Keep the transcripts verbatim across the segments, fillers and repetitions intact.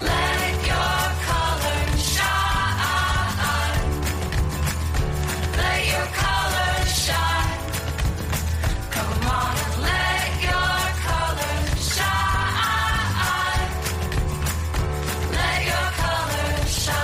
Let your color shine. Let your color shine. Come on and let your color shine. Let your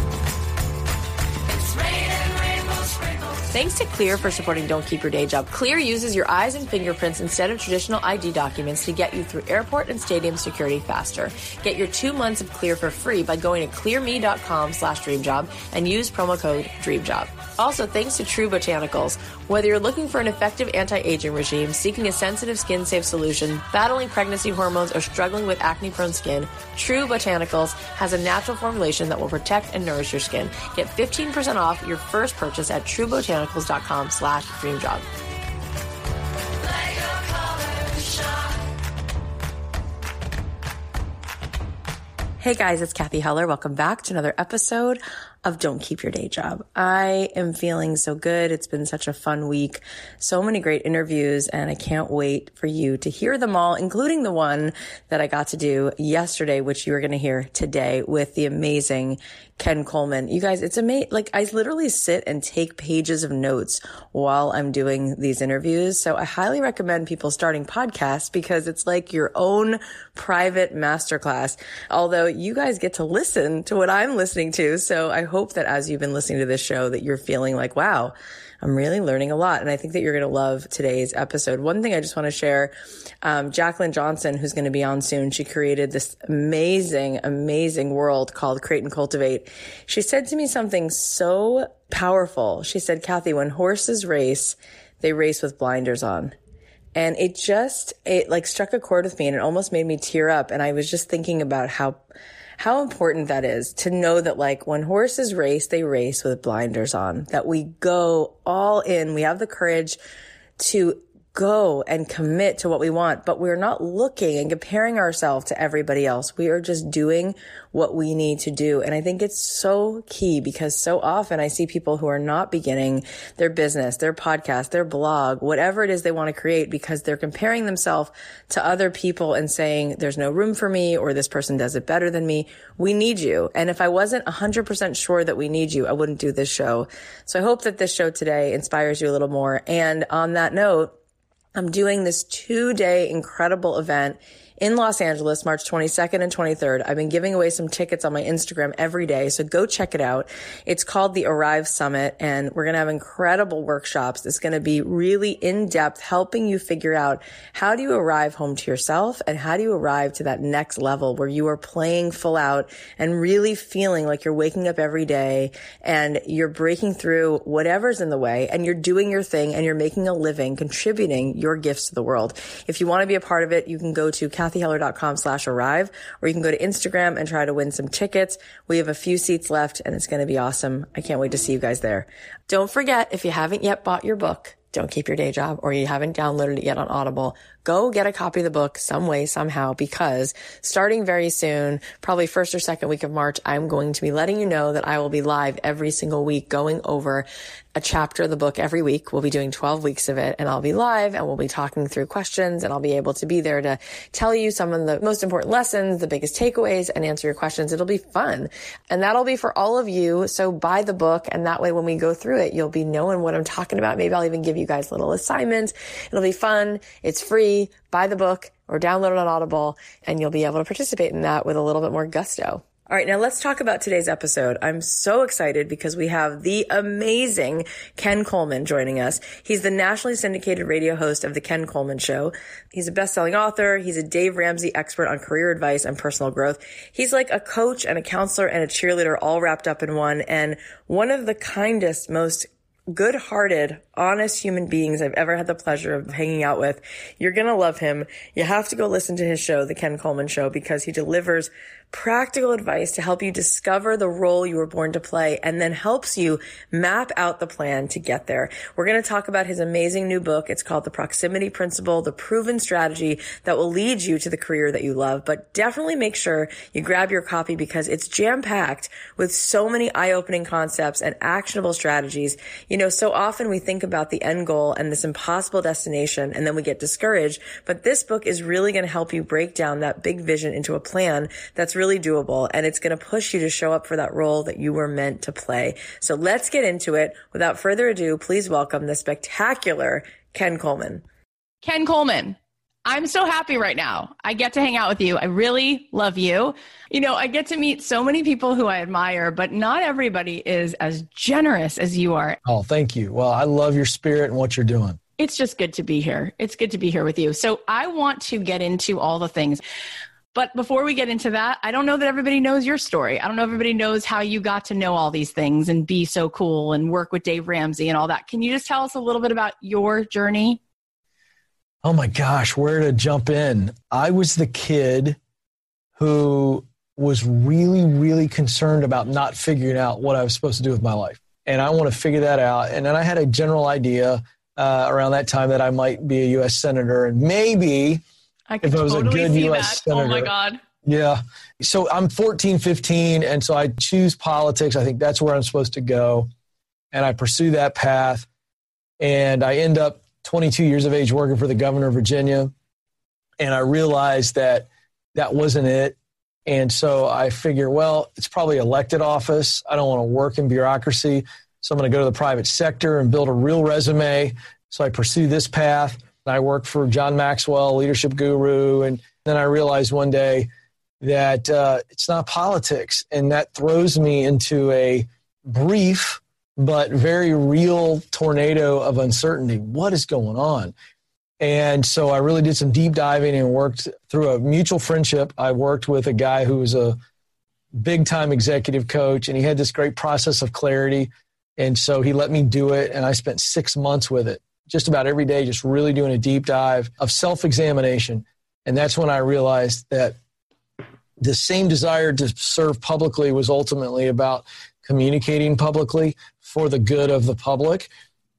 color shine. It's raining rainbows, sprinkles. Thanks to Clear for supporting Don't Keep Your Day Job. Clear uses your eyes and fingerprints instead of traditional I D documents to get you through airport and stadium security faster. Get your two months of Clear for free by going to clearme.com slash dreamjob and use promo code dreamjob. Also, thanks to True Botanicals. Whether you're looking for an effective anti-aging regime, seeking a sensitive skin-safe solution, battling pregnancy hormones, or struggling with acne-prone skin, True Botanicals has a natural formulation that will protect and nourish your skin. Get fifteen percent off your first purchase at true botanicals dot com. Botanicals.com slash dream job. Hey guys, it's Kathy Heller. Welcome back to another episode of Don't Keep Your Day Job. I am feeling so good. It's been such a fun week. So many great interviews, and I can't wait for you to hear them all, including the one that I got to do yesterday, which you are going to hear today with the amazing Ken Coleman. You guys, it's amazing. Like, I literally sit and take pages of notes while I'm doing these interviews. So I highly recommend people starting podcasts because it's like your own private masterclass. Although you guys get to listen to what I'm listening to. So I hope that as you've been listening to this show that you're feeling like, wow, I'm really learning a lot. And I think that you're going to love today's episode. One thing I just want to share, um, Jaclyn Johnson, who's going to be on soon, she created this amazing, amazing world called Create and Cultivate. She said to me something so powerful. She said, Kathy, when horses race, they race with blinders on. And it just, it like struck a chord with me, and it almost made me tear up. And I was just thinking about how How important that is to know that, like, when horses race, they race with blinders on, that we go all in. We have the courage to go and commit to what we want, but we're not looking and comparing ourselves to everybody else. We are just doing what we need to do. And I think it's so key because so often I see people who are not beginning their business, their podcast, their blog, whatever it is they want to create because they're comparing themselves to other people and saying, there's no room for me or this person does it better than me. We need you. And if I wasn't one hundred percent sure that we need you, I wouldn't do this show. So I hope that this show today inspires you a little more. And on that note, I'm doing this two-day incredible event in Los Angeles, March twenty-second and twenty-third. I've been giving away some tickets on my Instagram every day, so go check it out. It's called the Arrive Summit, and we're going to have incredible workshops. It's going to be really in-depth, helping you figure out how do you arrive home to yourself and how do you arrive to that next level where you are playing full out and really feeling like you're waking up every day and you're breaking through whatever's in the way and you're doing your thing and you're making a living, contributing your gifts to the world. If you want to be a part of it, you can go to kathyheller.com slash arrive, or you can go to Instagram and try to win some tickets. We have a few seats left and it's going to be awesome. I can't wait to see you guys there. Don't forget, if you haven't yet bought your book, Don't Keep Your Day Job, or you haven't downloaded it yet on Audible, go get a copy of the book some way, somehow, because starting very soon, probably first or second week of March, I'm going to be letting you know that I will be live every single week going over a chapter of the book every week. We'll be doing twelve weeks of it, and I'll be live and we'll be talking through questions, and I'll be able to be there to tell you some of the most important lessons, the biggest takeaways, and answer your questions. It'll be fun. And that'll be for all of you. So buy the book, and that way when we go through it, you'll be knowing what I'm talking about. Maybe I'll even give you guys little assignments. It'll be fun. It's free. Buy the book or download it on Audible, and you'll be able to participate in that with a little bit more gusto. All right, now let's talk about today's episode. I'm so excited because we have the amazing Ken Coleman joining us. He's the nationally syndicated radio host of The Ken Coleman Show. He's a best-selling author. He's a Dave Ramsey expert on career advice and personal growth. He's like a coach and a counselor and a cheerleader all wrapped up in one, and one of the kindest, most good-hearted, honest human beings I've ever had the pleasure of hanging out with. You're going to love him. You have to go listen to his show, The Ken Coleman Show, because he delivers practical advice to help you discover the role you were born to play and then helps you map out the plan to get there. We're going to talk about his amazing new book. It's called The Proximity Principle, the proven strategy that will lead you to the career that you love. But definitely make sure you grab your copy because it's jam-packed with so many eye-opening concepts and actionable strategies. You know, so often we think about the end goal and this impossible destination, and then we get discouraged. But this book is really going to help you break down that big vision into a plan that's really doable, and it's going to push you to show up for that role that you were meant to play. So let's get into it. Without further ado, please welcome the spectacular Ken Coleman. Ken Coleman, I'm so happy right now. I get to hang out with you. I really love you. You know, I get to meet so many people who I admire, but not everybody is as generous as you are. Oh, thank you. Well, I love your spirit and what you're doing. It's just good to be here. It's good to be here with you. So I want to get into all the things. But before we get into that, I don't know that everybody knows your story. I don't know if everybody knows how you got to know all these things and be so cool and work with Dave Ramsey and all that. Can you just tell us a little bit about your journey? Oh my gosh, where to jump in? I was the kid who was really, really concerned about not figuring out what I was supposed to do with my life. And I want to figure that out. And then I had a general idea uh, around that time that I might be a U S senator, and maybe I if I was totally a good U S that. senator. Oh my God. Yeah. So I'm fourteen, fifteen. And so I choose politics. I think that's where I'm supposed to go. And I pursue that path. And I end up twenty-two years of age working for the governor of Virginia. And I realized that that wasn't it. And so I figure, well, it's probably elected office. I don't want to work in bureaucracy. So I'm going to go to the private sector and build a real resume. So I pursue this path. I worked for John Maxwell, leadership guru. And then I realized one day that uh, it's not politics. And that throws me into a brief but very real tornado of uncertainty. What is going on? And so I really did some deep diving and worked through a mutual friendship. I worked with a guy who was a big-time executive coach, and he had this great process of clarity. And so he let me do it, and I spent six months with it, just about every day, just really doing a deep dive of self-examination. And that's when I realized that the same desire to serve publicly was ultimately about communicating publicly for the good of the public.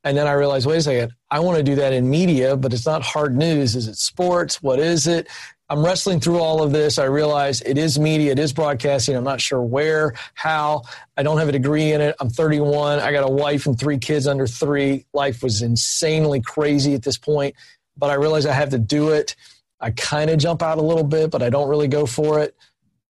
And then I realized, wait a second, I want to do that in media, but it's not hard news. Is it sports? What is it? I'm wrestling through all of this. I realize it is media. It is broadcasting. I'm not sure where, how. I don't have a degree in it. I'm thirty-one. I got a wife and three kids under three. Life was insanely crazy at this point, but I realized I have to do it. I kind of jump out a little bit, but I don't really go for it.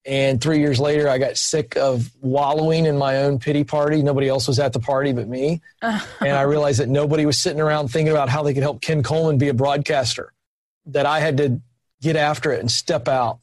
And three years later, I got sick of wallowing in my own pity party. Nobody else was at the party but me. Uh-huh. And I realized that nobody was sitting around thinking about how they could help Ken Coleman be a broadcaster, that I had to get after it and step out.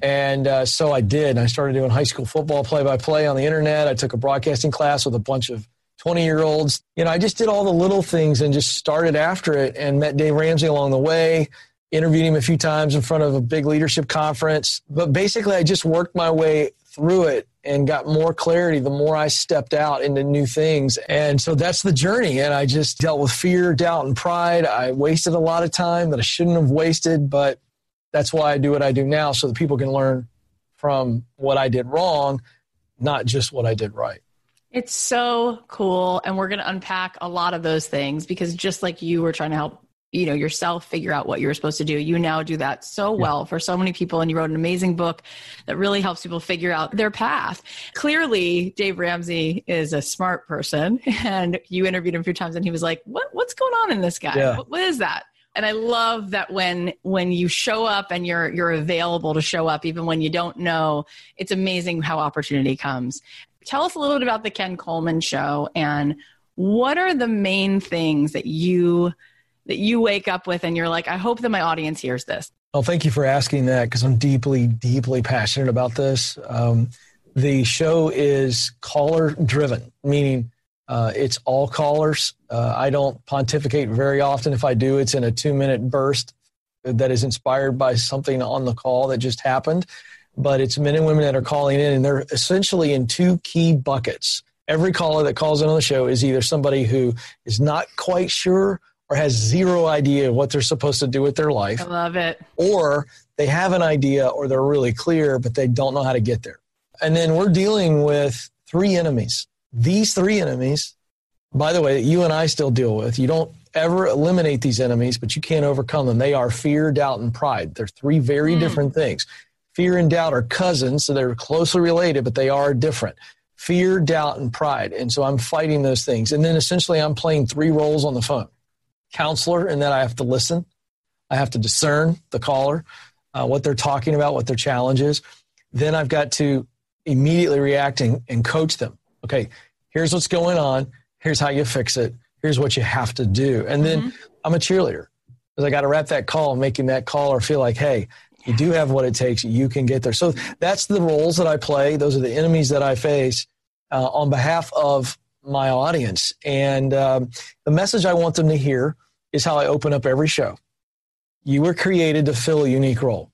And uh, so I did. I started doing high school football play-by-play on the internet. I took a broadcasting class with a bunch of twenty-year-olds. You know, I just did all the little things and just started after it and met Dave Ramsey along the way. Interviewed him a few times in front of a big leadership conference. But basically, I just worked my way through it and got more clarity the more I stepped out into new things. And so that's the journey. And I just dealt with fear, doubt, and pride. I wasted a lot of time that I shouldn't have wasted, but that's why I do what I do now, so that people can learn from what I did wrong, not just what I did right. It's so cool. And we're going to unpack a lot of those things, because just like you were trying to help you know, yourself figure out what you were supposed to do, you now do that so well for so many people. And you wrote an amazing book that really helps people figure out their path. Clearly, Dave Ramsey is a smart person, and you interviewed him a few times and he was like, what, what's going on in this guy? Yeah. What, what is that? And I love that when, when you show up and you're, you're available to show up, even when you don't know, it's amazing how opportunity comes. Tell us a little bit about the Ken Coleman Show, and what are the main things that you that you wake up with and you're like, I hope that my audience hears this? Well, thank you for asking that, because I'm deeply, deeply passionate about this. Um, the show is caller driven, meaning uh, it's all callers. Uh, I don't pontificate very often. If I do, it's in a two minute burst that is inspired by something on the call that just happened. But it's men and women that are calling in, and they're essentially in two key buckets. Every caller that calls in on the show is either somebody who is not quite sure or has zero idea what they're supposed to do with their life. I love it. Or they have an idea, or they're really clear, but they don't know how to get there. And then we're dealing with three enemies. These three enemies, by the way, you and I still deal with. You don't ever eliminate these enemies, but you can't overcome them. They are fear, doubt, and pride. They're three very mm. different things. Fear and doubt are cousins, so they're closely related, but they are different. Fear, doubt, and pride. And so I'm fighting those things. And then essentially I'm playing three roles on the phone. Counselor, and then I have to listen. I have to discern the caller, uh, what they're talking about, what their challenge is. Then I've got to immediately react and, and coach them. Okay, here's what's going on. Here's how you fix it. Here's what you have to do. And then mm-hmm. I'm a cheerleader, because I got to wrap that call, making that caller feel like, hey, you do have what it takes. You can get there. So that's the roles that I play. Those are the enemies that I face uh, on behalf of my audience. And um, the message I want them to hear is how I open up every show. You were created to fill a unique role.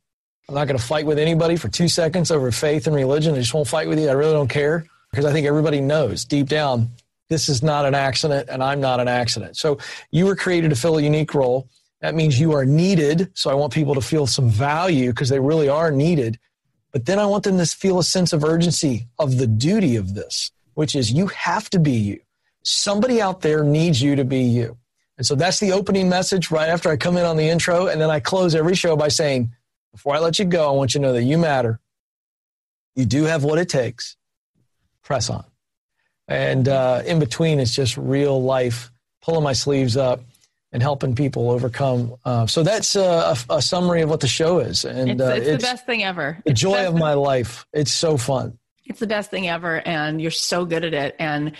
I'm not going to fight with anybody for two seconds over faith and religion. I just won't fight with you. I really don't care, because I think everybody knows deep down, this is not an accident, and I'm not an accident. So you were created to fill a unique role. That means you are needed. So I want people to feel some value, because they really are needed. But then I want them to feel a sense of urgency of the duty of this, which is you have to be you. Somebody out there needs you to be you. And so that's the opening message right after I come in on the intro. And then I close every show by saying, before I let you go, I want you to know that you matter. You do have what it takes. Press on. And uh, in between, it's just real life, pulling my sleeves up and helping people overcome. Uh, so that's a, a, a summary of what the show is. And It's, uh, it's, it's the best thing ever. The it's joy the of my life. It's so fun. It's the best thing ever. And you're so good at it. And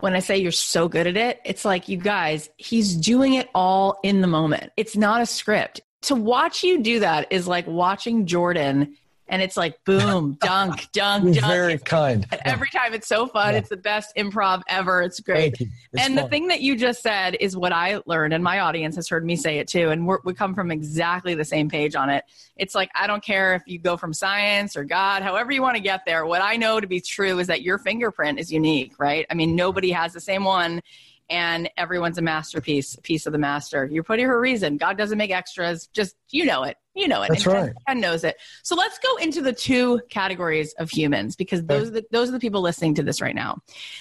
when I say you're so good at it, it's like, you guys, he's doing it all in the moment. It's not a script. To watch you do that is like watching Jordan, and it's like, boom, dunk, dunk, dunk. Very it's, kind. And yeah. Every time it's so fun. Yeah. It's the best improv ever. It's great. Thank you. It's and fun. The thing that you just said is what I learned, and my audience has heard me say it too. And we're, we come from exactly the same page on it. It's like, I don't care if you go from science or God, however you want to get there. What I know to be true is that your fingerprint is unique, right? I mean, nobody has the same one. and everyone's a masterpiece, a piece of the master. You're putting her reason. God doesn't make extras. Just, you know it. You know it. That's and right. Ken knows it. So let's go into the two categories of humans, because those are the, those are the people listening to this right now.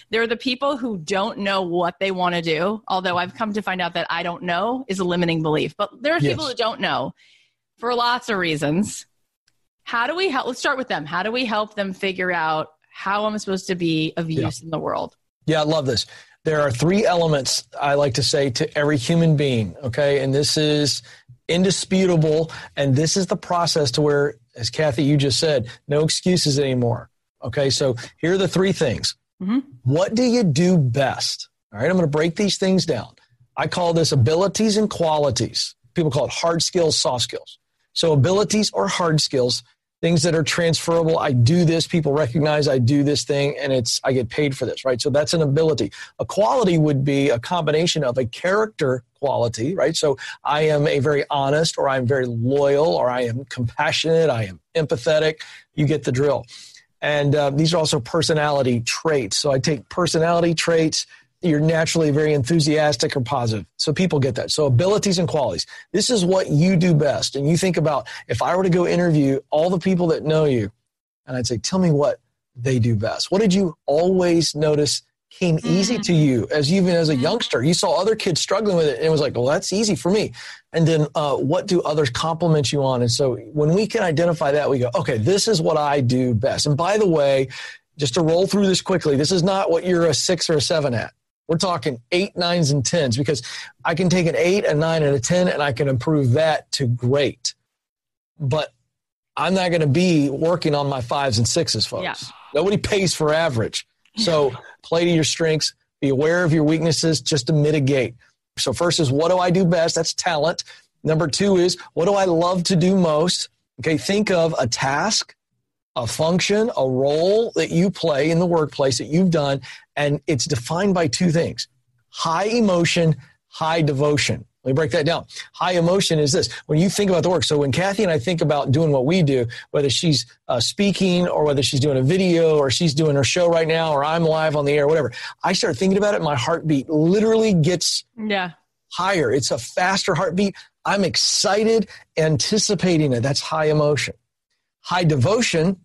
There are the people who don't know what they want to do, although I've come to find out that I don't know is a limiting belief. But there are yes. people who don't know for lots of reasons. How do we help? Let's start with them. How do we help them figure out how I'm supposed to be of use yeah. in the world? Yeah, I love this. There are three elements I like to say to every human being, okay? And this is indisputable, and this is the process to where, as Kathy, you just said, no excuses anymore, okay? So here are the three things. Mm-hmm. What do you do best? All right, I'm going to break these things down. I call this abilities and qualities. People call it hard skills, soft skills. So abilities or hard skills, things that are transferable. I do this, people recognize I do this thing, and it's I get paid for this, right? So that's an ability. A quality would be a combination of a character quality, right? So I am a very honest, or I'm very loyal, or I am compassionate, I am empathetic. You get the drill. And uh, these are also personality traits. So I take personality traits. You're naturally very enthusiastic or positive. So people get that. So abilities and qualities. This is what you do best. And you think about, if I were to go interview all the people that know you, and I'd say, tell me what they do best. What did you always notice came easy to you as even as a youngster? You saw other kids struggling with it, and it was like, well, that's easy for me. And then uh, what do others compliment you on? And so when we can identify that, we go, okay, this is what I do best. And by the way, just to roll through this quickly, this is not what you're a six or a seven at. We're talking eight, nines, and tens, because I can take an eight, a nine, and a ten, and I can improve that to great. But I'm not going to be working on my fives and sixes, folks. Yeah. Nobody pays for average. So play to your strengths. Be aware of your weaknesses just to mitigate. So first is, what do I do best? That's talent. Number two is, what do I love to do most? Okay, think of a task, a function, a role that you play in the workplace that you've done, and it's defined by two things: high emotion, high devotion. Let me break that down. High emotion is this. When you think about the work, so when Kathy and I think about doing what we do, whether she's uh, speaking or whether she's doing a video or she's doing her show right now or I'm live on the air, whatever, I start thinking about it, my heartbeat literally gets yeah. higher. It's a faster heartbeat. I'm excited, anticipating it. That's high emotion. High devotion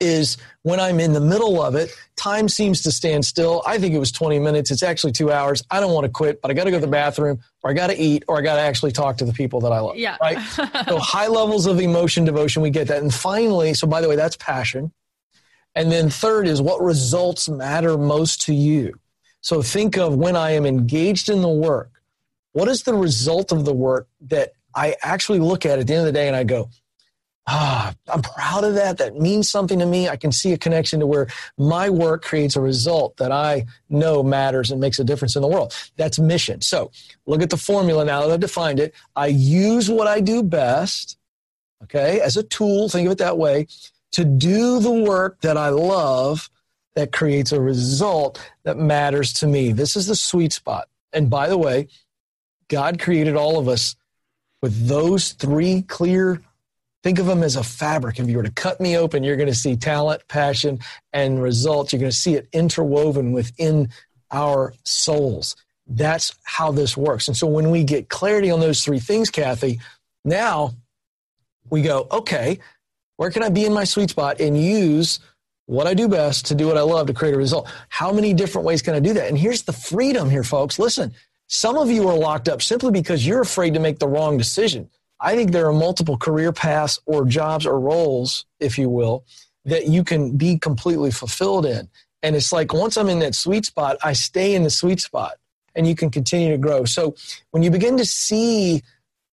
is when I'm in the middle of it, time seems to stand still. I think it was twenty minutes. It's actually two hours. I don't want to quit, but I got to go to the bathroom, or I got to eat, or I got to actually talk to the people that I love. Yeah. Right? So high levels of emotion, devotion, we get that. And finally, so by the way, that's passion. And then third is, what results matter most to you? So think of, when I am engaged in the work, what is the result of the work that I actually look at at the end of the day and I go, ah, I'm proud of that. That means something to me. I can see a connection to where my work creates a result that I know matters and makes a difference in the world. That's mission. So look at the formula now that I've defined it. I use what I do best, okay, as a tool, think of it that way, to do the work that I love that creates a result that matters to me. This is the sweet spot. And by the way, God created all of us with those three clear . Think of them as a fabric. If you were to cut me open, you're going to see talent, passion, and results. You're going to see it interwoven within our souls. That's how this works. And so when we get clarity on those three things, Kathy, now we go, okay, where can I be in my sweet spot and use what I do best to do what I love to create a result? How many different ways can I do that? And here's the freedom here, folks. Listen, some of you are locked up simply because you're afraid to make the wrong decision. I think there are multiple career paths or jobs or roles, if you will, that you can be completely fulfilled in. And it's like, once I'm in that sweet spot, I stay in the sweet spot, and you can continue to grow. So when you begin to see,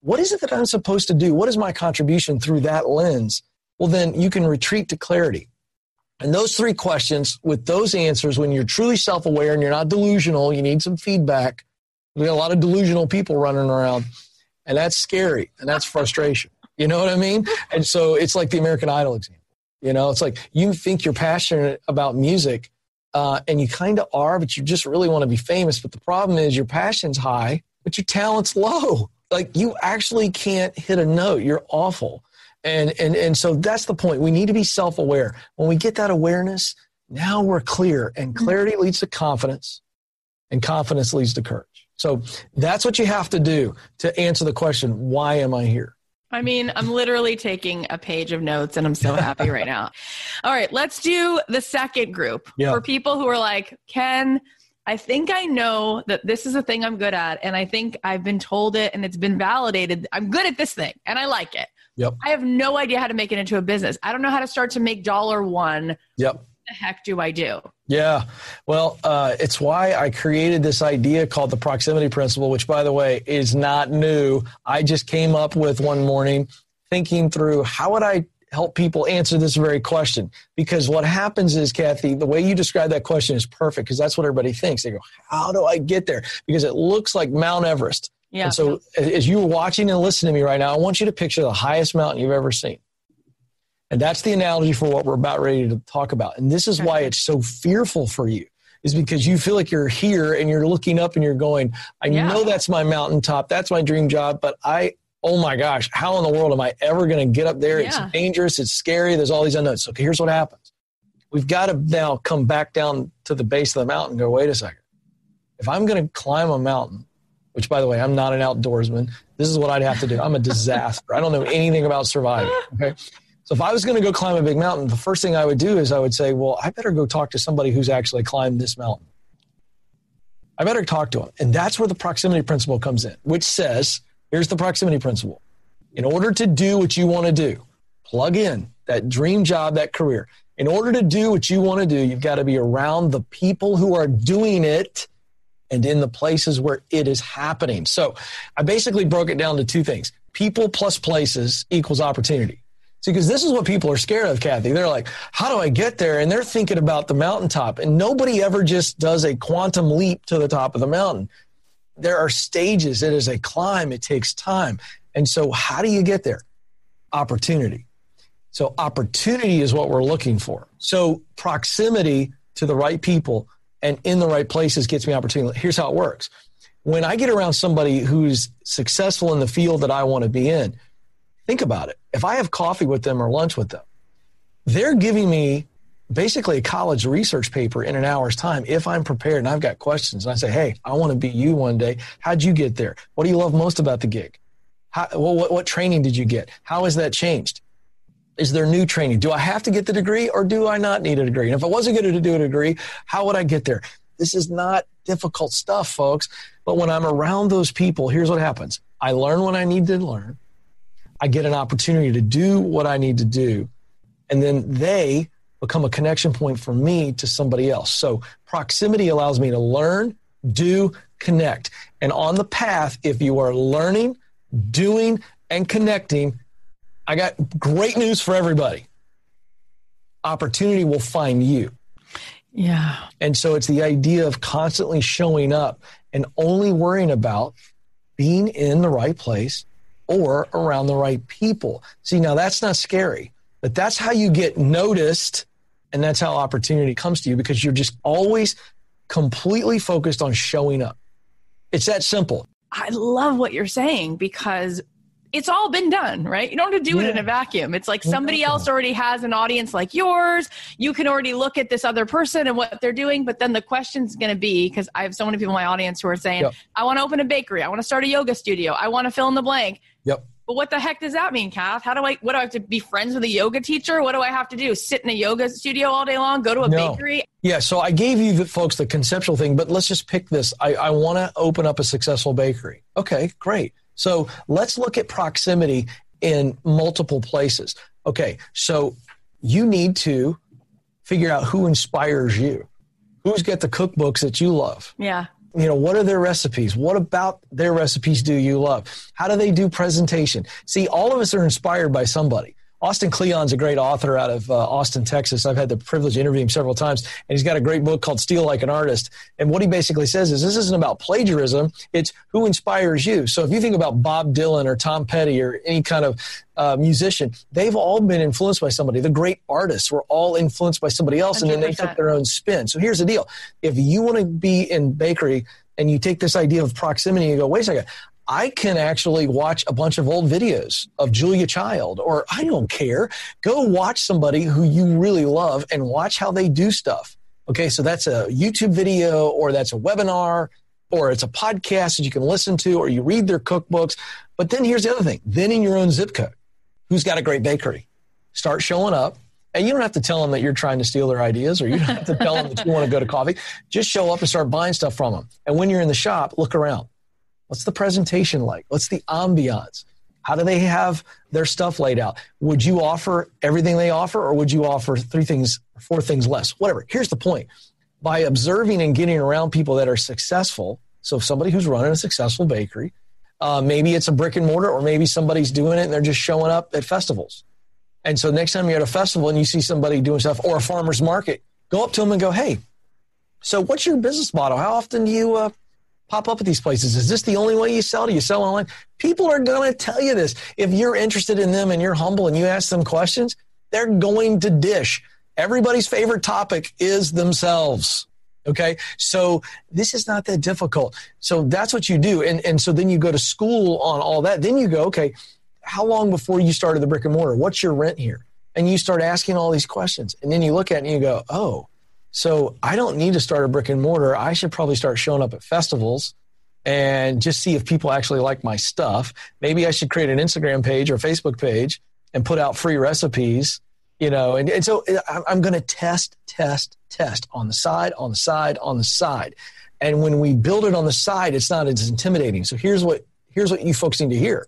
what is it that I'm supposed to do? What is my contribution through that lens? Well, then you can retreat to clarity. And those three questions with those answers, when you're truly self-aware and you're not delusional, you need some feedback. We got a lot of delusional people running around. And that's scary, and that's frustration. You know what I mean? And so it's like the American Idol example. You know, it's like you think you're passionate about music, uh, and you kind of are, but you just really want to be famous. But the problem is your passion's high, but your talent's low. Like, you actually can't hit a note. You're awful. And and and so that's the point. We need to be self-aware. When we get that awareness, now we're clear. And clarity leads to confidence. and confidence leads to courage. So that's what you have to do to answer the question, why am I here? I mean, I'm literally taking a page of notes and I'm so happy right now. All right, let's do the second group yeah. for people who are like, Ken, I think I know that this is a thing I'm good at. And I think I've been told it and it's been validated. I'm good at this thing and I like it. Yep. I have no idea how to make it into a business. I don't know how to start to make dollar one. Yep. What the heck do I do? Yeah. Well, uh, it's why I created this idea called the Proximity Principle, which, by the way, is not new. I just came up with one morning thinking through how would I help people answer this very question? Because what happens is, Kathy, the way you describe that question is perfect because that's what everybody thinks. They go, how do I get there? Because it looks like Mount Everest. Yeah. And so as you're watching and listening to me right now, I want you to picture the highest mountain you've ever seen. And that's the analogy for what we're about ready to talk about. And this is why it's so fearful for you, is because you feel like you're here and you're looking up and you're going, I yeah. know that's my mountaintop. That's my dream job. But I, oh my gosh, how in the world am I ever going to get up there? Yeah. It's dangerous. It's scary. There's all these unknowns. So here's what happens. We've got to now come back down to the base of the mountain and go, wait a second. If I'm going to climb a mountain, which, by the way, I'm not an outdoorsman. This is what I'd have to do. I'm a disaster. I don't know anything about surviving. Okay, so if I was going to go climb a big mountain, the first thing I would do is I would say, well, I better go talk to somebody who's actually climbed this mountain. I better talk to him. And that's where the proximity principle comes in, which says, here's the proximity principle. In order to do what you want to do, plug in that dream job, that career. In order to do what you want to do, you've got to be around the people who are doing it and in the places where it is happening. So I basically broke it down to two things. People plus places equals opportunity. See, because this is what people are scared of, Kathy. They're like, how do I get there? And they're thinking about the mountaintop. And nobody ever just does a quantum leap to the top of the mountain. There are stages. It is a climb. It takes time. And so how do you get there? Opportunity. So opportunity is what we're looking for. So proximity to the right people and in the right places gets me opportunity. Here's how it works. When I get around somebody who's successful in the field that I want to be in, think about it. If I have coffee with them or lunch with them, they're giving me basically a college research paper in an hour's time if I'm prepared and I've got questions. And I say, hey, I want to be you one day. How'd you get there? What do you love most about the gig? How, well, what, what training did you get? How has that changed? Is there new training? Do I have to get the degree or do I not need a degree? And if I wasn't going to do a degree, how would I get there? This is not difficult stuff, folks. But when I'm around those people, here's what happens. I learn what I need to learn. I get an opportunity to do what I need to do. And then they become a connection point for me to somebody else. So proximity allows me to learn, do, connect. And on the path, if you are learning, doing, and connecting, I got great news for everybody. Opportunity will find you. Yeah. And so it's the idea of constantly showing up and only worrying about being in the right place or around the right people. See, now that's not scary, but that's how you get noticed. And that's how opportunity comes to you because you're just always completely focused on showing up. It's that simple. I love what you're saying because it's all been done, right? You don't have to do yeah. it in a vacuum. It's like somebody else already has an audience like yours. You can already look at this other person and what they're doing. But then the question's going to be, because I have so many people in my audience who are saying, yep. I want to open a bakery. I want to start a yoga studio. I want to fill in the blank. Yep. But what the heck does that mean, Kath? How do I, what do I have to be friends with a yoga teacher? What do I have to do? Sit in a yoga studio all day long? Go to a no. bakery? Yeah. So I gave you the folks the conceptual thing, but let's just pick this. I, I want to open up a successful bakery. Okay, great. So let's look at proximity in multiple places. Okay, so you need to figure out who inspires you. Who's got the cookbooks that you love? Yeah. You know, what are their recipes? What about their recipes do you love? How do they do presentation? See, all of us are inspired by somebody. Austin Kleon's a great author out of uh, Austin, Texas. I've had the privilege to interview him several times, and he's got a great book called Steal Like an Artist. And what he basically says is this isn't about plagiarism. It's who inspires you. So if you think about Bob Dylan or Tom Petty or any kind of uh, musician, they've all been influenced by somebody. The great artists were all influenced by somebody else, one hundred percent. And then they took their own spin. So here's the deal. If you want to be in bakery and you take this idea of proximity and you go, wait a second, I can actually watch a bunch of old videos of Julia Child, or I don't care. Go watch somebody who you really love and watch how they do stuff. Okay, so that's a YouTube video, or that's a webinar, or it's a podcast that you can listen to, or you read their cookbooks. But then here's the other thing. Then in your own zip code, who's got a great bakery? Start showing up. And you don't have to tell them that you're trying to steal their ideas, or you don't have to tell them that you want to go to coffee. Just show up and start buying stuff from them. And when you're in the shop, look around. What's the presentation like? What's the ambiance? How do they have their stuff laid out? Would you offer everything they offer, or would you offer three things, four things less? Whatever. Here's the point. By observing and getting around people that are successful, so somebody who's running a successful bakery, uh, maybe it's a brick and mortar, or maybe somebody's doing it and they're just showing up at festivals. And so next time you're at a festival and you see somebody doing stuff, or a farmer's market, go up to them and go, hey, so what's your business model? How often do you uh, pop up at these places? Is this the only way you sell? Do you sell online? People are going to tell you this. If you're interested in them and you're humble and you ask them questions, they're going to dish. Everybody's favorite topic is themselves. Okay. So this is not that difficult. So that's what you do. And, and so then you go to school on all that. Then you go, okay, how long before you started the brick and mortar? What's your rent here? And you start asking all these questions. And then you look at it and you go, oh, so I don't need to start a brick and mortar. I should probably start showing up at festivals and just see if people actually like my stuff. Maybe I should create an Instagram page or Facebook page and put out free recipes, you know. And, and so I'm going to test, test, test on the side, on the side, on the side. And when we build it on the side, it's not as intimidating. So here's what, here's what you folks need to hear.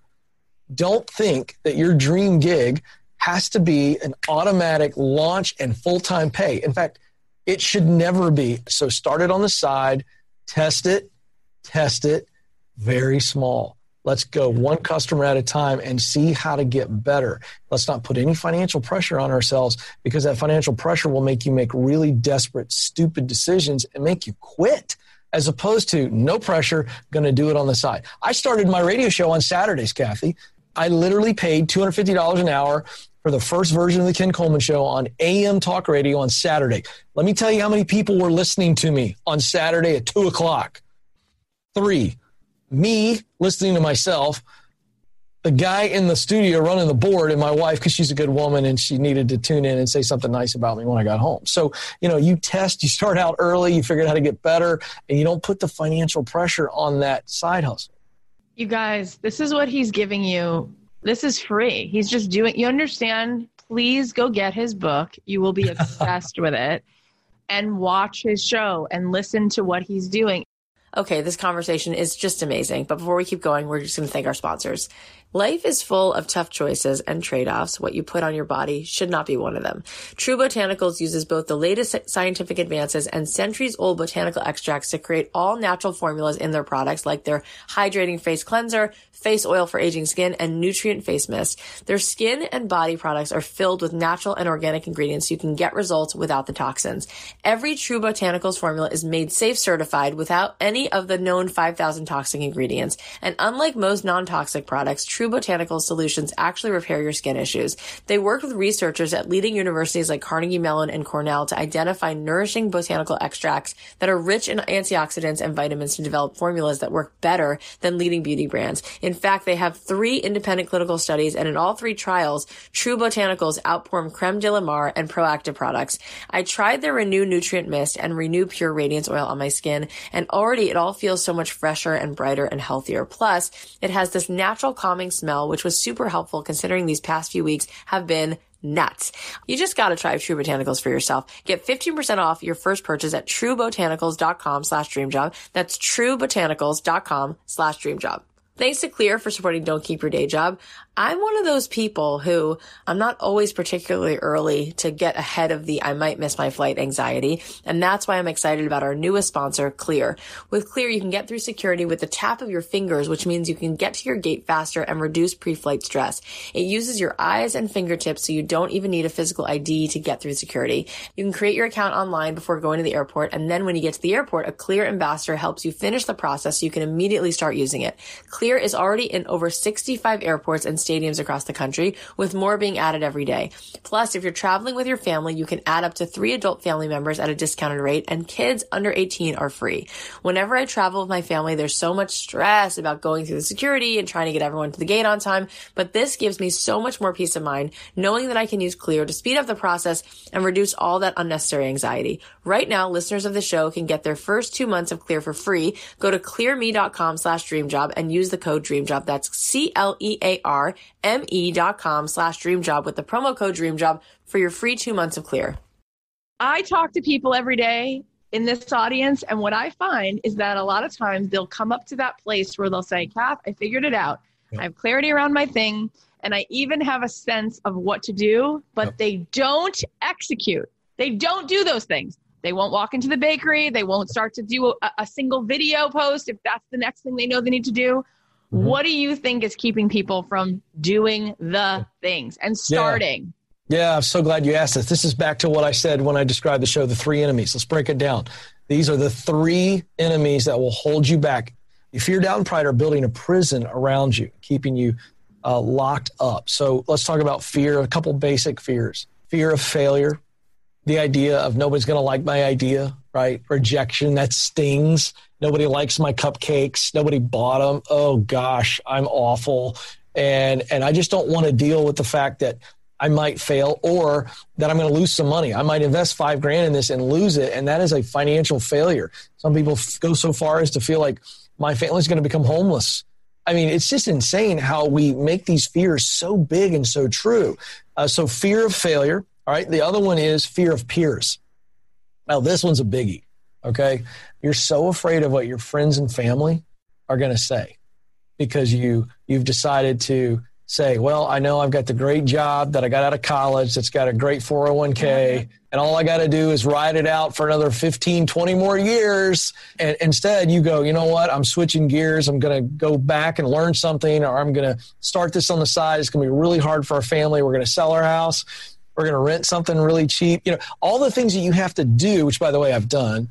Don't think that your dream gig has to be an automatic launch and full-time pay. In fact, it should never be. So start it on the side, test it, test it, very small. Let's go one customer at a time and see how to get better. Let's not put any financial pressure on ourselves, because that financial pressure will make you make really desperate, stupid decisions and make you quit, as opposed to no pressure, going to do it on the side. I started my radio show on Saturdays, Kathy. I literally paid two hundred fifty dollars an hour for the first version of the Ken Coleman Show on A M talk radio on Saturday. Let me tell you how many people were listening to me on Saturday at two o'clock. Three, me listening to myself, the guy in the studio running the board, and my wife, because she's a good woman and she needed to tune in and say something nice about me when I got home. So, you know, you test, you start out early, you figure out how to get better, and you don't put the financial pressure on that side hustle. You guys, this is what he's giving you. This is free. He's just doing, you understand? Please go get his book. You will be obsessed with it, and watch his show and listen to what he's doing. Okay, this conversation is just amazing. But before we keep going, we're just going to thank our sponsors. Life is full of tough choices and trade-offs. What you put on your body should not be one of them. True Botanicals uses both the latest scientific advances and centuries-old botanical extracts to create all-natural formulas in their products, like their hydrating face cleanser, face oil for aging skin, and nutrient face mist. Their skin and body products are filled with natural and organic ingredients so you can get results without the toxins. Every True Botanicals formula is made safe certified without any of the known five thousand toxic ingredients. And unlike most non-toxic products, True Botanical solutions actually repair your skin issues. They work with researchers at leading universities like Carnegie Mellon and Cornell to identify nourishing botanical extracts that are rich in antioxidants and vitamins to develop formulas that work better than leading beauty brands. In fact, they have three independent clinical studies, and in all three trials, True Botanicals outperformed Creme de la Mer and Proactive products. I tried their Renew Nutrient Mist and Renew Pure Radiance Oil on my skin, and already it all feels so much fresher and brighter and healthier. Plus, it has this natural calming smell, which was super helpful considering these past few weeks have been nuts. You just gotta try True Botanicals for yourself. Get fifteen percent off your first purchase at truebotanicals.com slash dreamjob. That's truebotanicals.com slash dreamjob. Thanks to Clear for supporting Don't Keep Your Day Job. I'm one of those people who I'm not always particularly early to get ahead of the I might miss my flight anxiety. And that's why I'm excited about our newest sponsor, Clear. With Clear, you can get through security with the tap of your fingers, which means you can get to your gate faster and reduce pre-flight stress. It uses your eyes and fingertips, so you don't even need a physical I D to get through security. You can create your account online before going to the airport. And then when you get to the airport, a Clear ambassador helps you finish the process so you can immediately start using it. Clear is already in over sixty-five airports and stadiums across the country, with more being added every day. Plus, if you're traveling with your family, you can add up to three adult family members at a discounted rate, and kids under eighteen are free. Whenever I travel with my family, there's so much stress about going through the security and trying to get everyone to the gate on time, but this gives me so much more peace of mind knowing that I can use Clear to speed up the process and reduce all that unnecessary anxiety. Right now, listeners of the show can get their first two months of Clear for free. Go to clearme.com slash dreamjob and use the code dreamjob. That's C-L-E-A-R-M-E dot com slash dreamjob with the promo code dreamjob for your free two months of Clear. I talk to people every day in this audience, and what I find is that a lot of times they'll come up to that place where they'll say, Kath, I figured it out. Yep. I have clarity around my thing, and I even have a sense of what to do, but yep. they don't execute. They don't do those things. They won't walk into the bakery. They won't start to do a, a single video post if that's the next thing they know they need to do. Mm-hmm. What do you think is keeping people from doing the things and starting? Yeah. Yeah, I'm so glad you asked this. This is back to what I said when I described the show, the three enemies. Let's break it down. These are the three enemies that will hold you back. Your fear, doubt, and pride are building a prison around you, keeping you uh, locked up. So let's talk about fear, a couple basic fears. Fear of failure, the idea of nobody's going to like my idea, right? Rejection, that stings. Nobody likes my cupcakes. Nobody bought them. Oh, gosh, I'm awful. And, and I just don't want to deal with the fact that I might fail, or that I'm going to lose some money. I might invest five grand in this and lose it, and that is a financial failure. Some people f- go so far as to feel like my family's going to become homeless. I mean, it's just insane how we make these fears so big and so true. Uh, so fear of failure, all right? The other one is fear of peers. Now, this one's a biggie, okay? You're so afraid of what your friends and family are going to say because you you've decided to say, well, I know I've got the great job that I got out of college that's got a great four oh one k, and all I got to do is ride it out for another fifteen, twenty more years. And instead you go, you know what? I'm switching gears. I'm going to go back and learn something, or I'm going to start this on the side. It's going to be really hard for our family. We're going to sell our house. We're going to rent something really cheap. You know, all the things that you have to do, which by the way, I've done,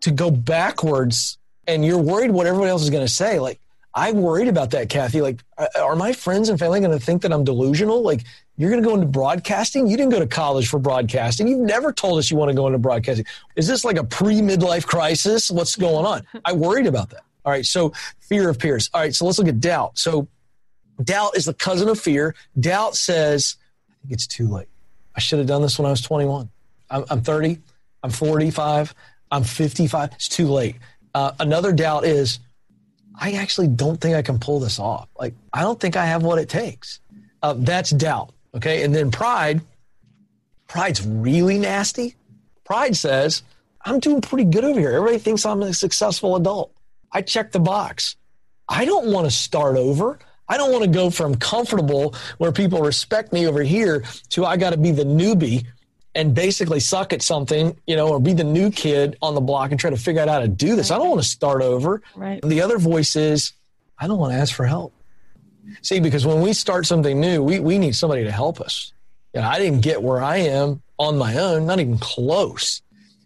to go backwards, and you're worried what everybody else is going to say. Like, I'm worried about that, Kathy. Like, are my friends and family going to think that I'm delusional? Like, you're going to go into broadcasting? You didn't go to college for broadcasting. You've never told us you want to go into broadcasting. Is this like a pre-midlife crisis? What's going on? I worried about that. All right, so fear of peers. All right, so let's look at doubt. So doubt is the cousin of fear. Doubt says, I think it's too late. I should have done this when I was twenty-one. I'm, I'm thirty. I'm forty-five. I'm fifty-five. It's too late. Uh, another doubt is, I actually don't think I can pull this off. Like, I don't think I have what it takes. Uh, that's doubt, okay? And then pride, pride's really nasty. Pride says, I'm doing pretty good over here. Everybody thinks I'm a successful adult. I checked the box. I don't want to start over. I don't want to go from comfortable, where people respect me over here, to I got to be the newbie and basically suck at something, you know, or be the new kid on the block and try to figure out how to do this. Right. I don't want to start over. Right. The other voice is, I don't want to ask for help. See, because when we start something new, we, we need somebody to help us. You know, I didn't get where I am on my own, not even close.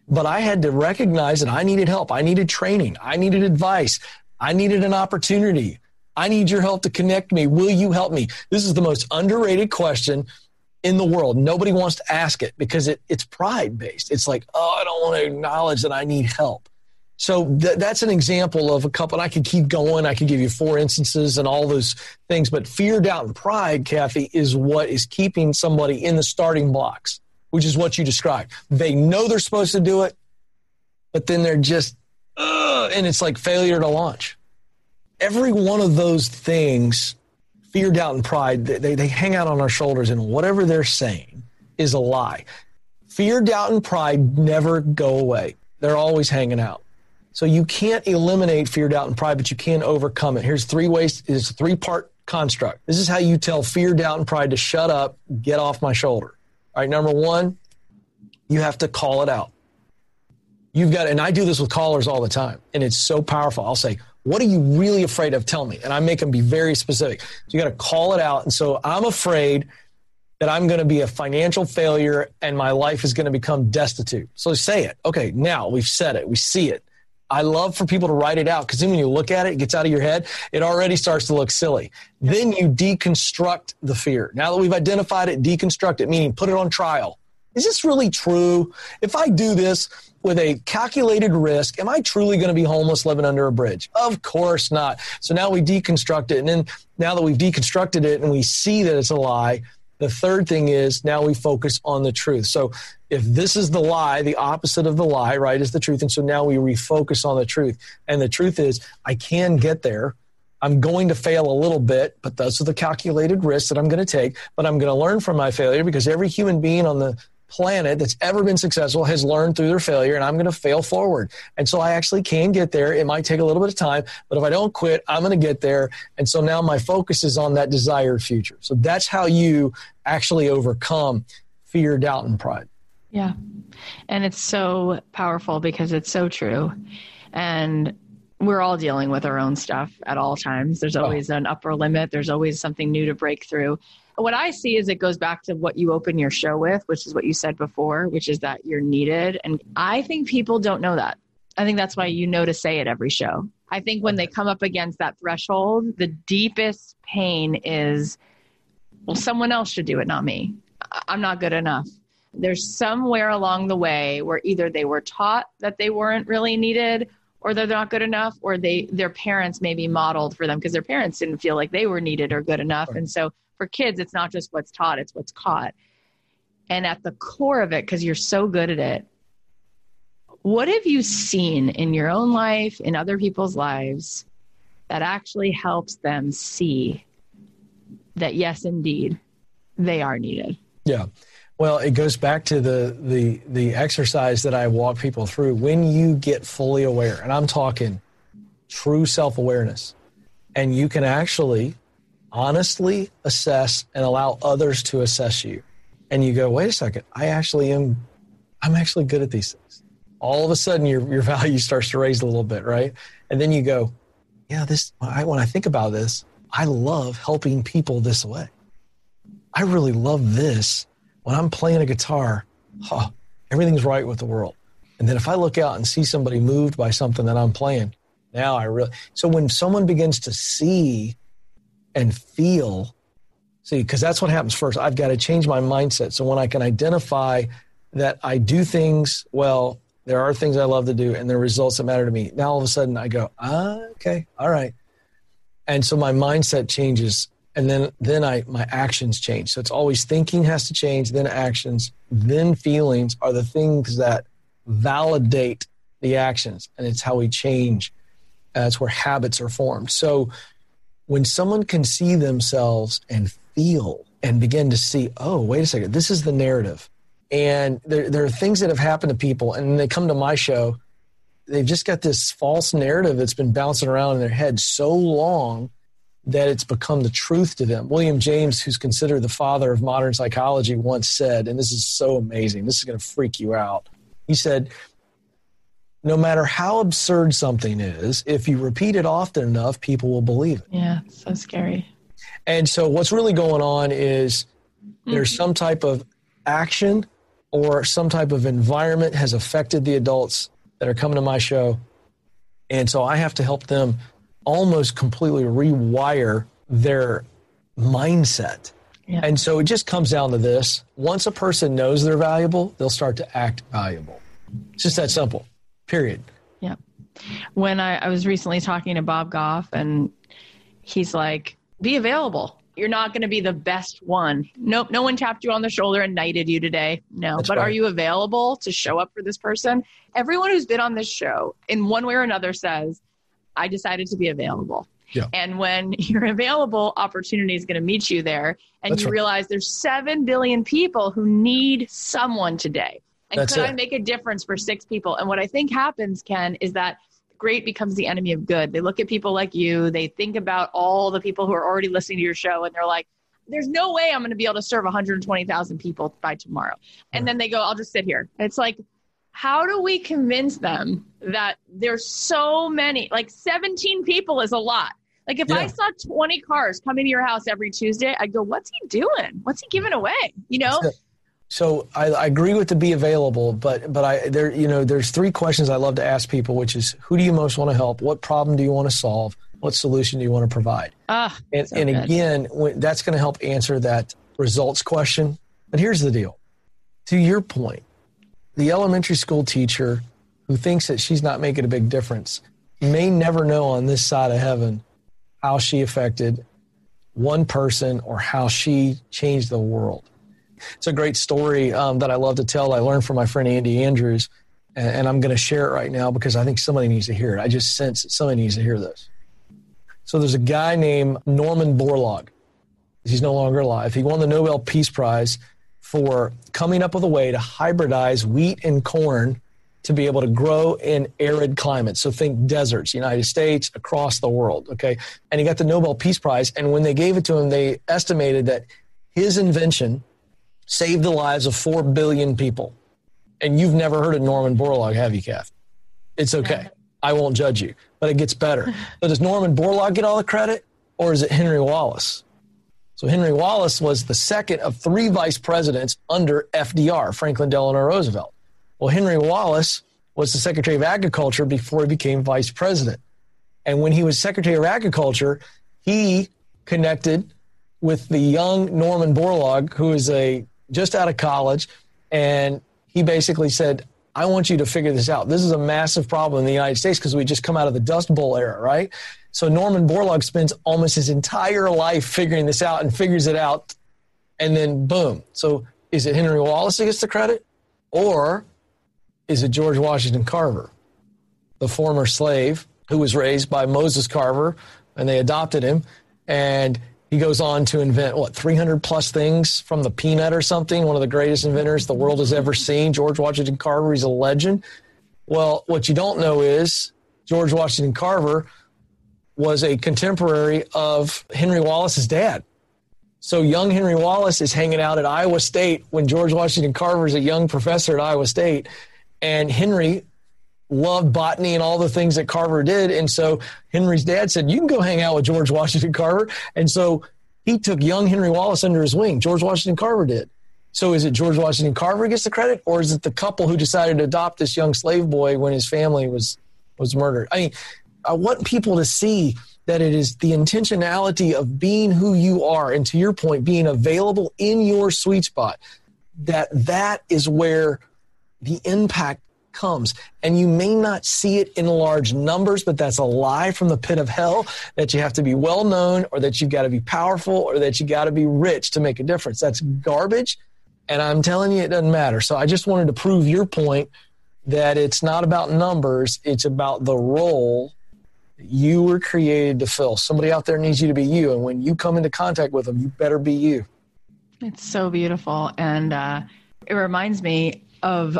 But I had to recognize that I needed help. I needed training. I needed advice. I needed an opportunity. I need your help to connect me. Will you help me? This is the most underrated question in the world. Nobody wants to ask it because it, it's pride-based. It's like, oh, I don't want to acknowledge that I need help. So th- that's an example of a couple, and I could keep going. I could give you four instances and all those things, but fear, doubt, and pride, Kathy, is what is keeping somebody in the starting blocks, which is what you described. They know they're supposed to do it, but then they're just, ugh, and it's like failure to launch. Every one of those things, fear, doubt, and pride, they, they hang out on our shoulders, and whatever they're saying is a lie. Fear, doubt, and pride never go away. They're always hanging out. So you can't eliminate fear, doubt, and pride, but you can overcome it. Here's three ways. It's a three-part construct. This is how you tell fear, doubt, and pride to shut up, get off my shoulder. All right, number one, you have to call it out. You've got, and I do this with callers all the time, and it's so powerful. I'll say, what are you really afraid of? Tell me. And I make them be very specific. So you got to call it out. And so I'm afraid that I'm going to be a financial failure and my life is going to become destitute. So say it. Okay, now we've said it. We see it. I love for people to write it out, because then when you look at it, it gets out of your head. It already starts to look silly. Then you deconstruct the fear. Now that we've identified it, deconstruct it, meaning put it on trial. Is this really true? If I do this with a calculated risk, am I truly going to be homeless living under a bridge? Of course not. So now we deconstruct it. And then now that we've deconstructed it and we see that it's a lie, the third thing is now we focus on the truth. So if this is the lie, the opposite of the lie, right, is the truth. And so now we refocus on the truth. And the truth is, I can get there. I'm going to fail a little bit, but those are the calculated risks that I'm going to take. But I'm going to learn from my failure, because every human being on the planet that's ever been successful has learned through their failure, and I'm going to fail forward. And so I actually can get there. It might take a little bit of time, but if I don't quit, I'm going to get there. And so now my focus is on that desired future. So that's how you actually overcome fear, doubt, and pride. Yeah. And it's so powerful because it's so true. And we're all dealing with our own stuff at all times. There's always an upper limit. There's always something new to break through. What I see is it goes back to what you open your show with, which is what you said before, which is that you're needed. And I think people don't know that. I think that's why you know to say it every show. I think when they come up against that threshold, the deepest pain is, well, someone else should do it, not me. I'm not good enough. There's somewhere along the way where either they were taught that they weren't really needed, or they're not good enough, or they their parents maybe modeled for them because their parents didn't feel like they were needed or good enough. Right. And so for kids, it's not just what's taught, it's what's caught. And at the core of it, because you're so good at it, what have you seen in your own life, in other people's lives, that actually helps them see that, yes, indeed, they are needed? Yeah. Well, it goes back to the the the exercise that I walk people through. When you get fully aware, and I'm talking true self-awareness, and you can actually honestly assess and allow others to assess you. And you go, wait a second, I actually am, I'm actually good at these things. All of a sudden your your value starts to raise a little bit, right? And then you go, yeah, this, I, when I think about this, I love helping people this way. I really love this. When I'm playing a guitar, huh, everything's right with the world. And then if I look out and see somebody moved by something that I'm playing, now I really... So when someone begins to see and feel, see, because that's what happens first. I've got to change my mindset. So when I can identify that I do things well, there are things I love to do, and there are results that matter to me. Now all of a sudden I go, ah, okay, all right. And so my mindset changes. And then, then I my actions change. So it's always thinking has to change, then actions, then feelings are the things that validate the actions. And it's how we change. That's where habits are formed. So when someone can see themselves and feel and begin to see, oh, wait a second, this is the narrative. And there, there are things that have happened to people, and they come to my show, they've just got this false narrative that's been bouncing around in their head so long that it's become the truth to them. William James, who's considered the father of modern psychology, once said, and this is so amazing, this is going to freak you out. He said, no matter how absurd something is, if you repeat it often enough, people will believe it. Yeah, it's so scary. And so what's really going on is there's mm-hmm. some type of action or some type of environment has affected the adults that are coming to my show. And so I have to help them almost completely rewire their mindset. Yeah. And so it just comes down to this. Once a person knows they're valuable, they'll start to act valuable. It's just that simple, period. Yeah. When I, I was recently talking to Bob Goff, and he's like, be available. You're not going to be the best one. Nope. No one tapped you on the shoulder and knighted you today. No, That's but right. Are you available to show up for this person? Everyone who's been on this show in one way or another says, I decided to be available. Yeah. And when you're available, opportunity is going to meet you there. And That's you right. realize there's seven billion people who need someone today. And That's could it. I make a difference for six people? And what I think happens, Ken, is that great becomes the enemy of good. They look at people like you. They think about all the people who are already listening to your show. And they're like, there's no way I'm going to be able to serve one hundred twenty thousand people by tomorrow. And right. then they go, I'll just sit here. And it's like, how do we convince them that there's so many, like seventeen people is a lot. Like if yeah. I saw twenty cars coming to your house every Tuesday, I'd go, what's he doing? What's he giving away? You know, So I, I agree with the be available, but but I there you know there's three questions I love to ask people, which is who do you most want to help, what problem do you want to solve, what solution do you want to provide? Ah, and so and again, when, that's going to help answer that results question. But here's the deal: to your point, the elementary school teacher who thinks that she's not making a big difference may never know on this side of heaven how she affected one person or how she changed the world. It's a great story um, that I love to tell. I learned from my friend Andy Andrews, and, and I'm going to share it right now because I think somebody needs to hear it. I just sense that somebody needs to hear this. So there's a guy named Norman Borlaug. He's no longer alive. He won the Nobel Peace Prize for coming up with a way to hybridize wheat and corn to be able to grow in arid climates. So think deserts, United States, across the world, okay? And he got the Nobel Peace Prize, and when they gave it to him, they estimated that his invention saved the lives of four billion people. And you've never heard of Norman Borlaug, have you, Kath? It's okay. I won't judge you, but it gets better. So does Norman Borlaug get all the credit, or is it Henry Wallace? So Henry Wallace was the second of three vice presidents under F D R, Franklin Delano Roosevelt. Well, Henry Wallace was the Secretary of Agriculture before he became vice president. And when he was Secretary of Agriculture, he connected with the young Norman Borlaug, who is a just out of college, and he basically said, I want you to figure this out. This is a massive problem in the United States because we just come out of the Dust Bowl era, right? So Norman Borlaug spends almost his entire life figuring this out and figures it out, and then boom. So is it Henry Wallace that gets the credit, or is it George Washington Carver, the former slave who was raised by Moses Carver, and they adopted him, and he goes on to invent, what, three hundred plus things from the peanut or something, one of the greatest inventors the world has ever seen. George Washington Carver, he's a legend. Well, what you don't know is George Washington Carver was a contemporary of Henry Wallace's dad. So young Henry Wallace is hanging out at Iowa State when George Washington Carver is a young professor at Iowa State, and Henry loved botany and all the things that Carver did. And so Henry's dad said, you can go hang out with George Washington Carver. And so he took young Henry Wallace under his wing. George Washington Carver did. So is it George Washington Carver gets the credit, or is it the couple who decided to adopt this young slave boy when his family was, was murdered? I mean, I want people to see that it is the intentionality of being who you are and, to your point, being available in your sweet spot, that that is where the impact comes. And you may not see it in large numbers, but that's a lie from the pit of hell that you have to be well known, or that you've got to be powerful, or that you got to be rich to make a difference. That's garbage. And I'm telling you, it doesn't matter. So I just wanted to prove your point that it's not about numbers. It's about the role that you were created to fill. Somebody out there needs you to be you. And when you come into contact with them, you better be you. It's so beautiful. And uh, it reminds me of,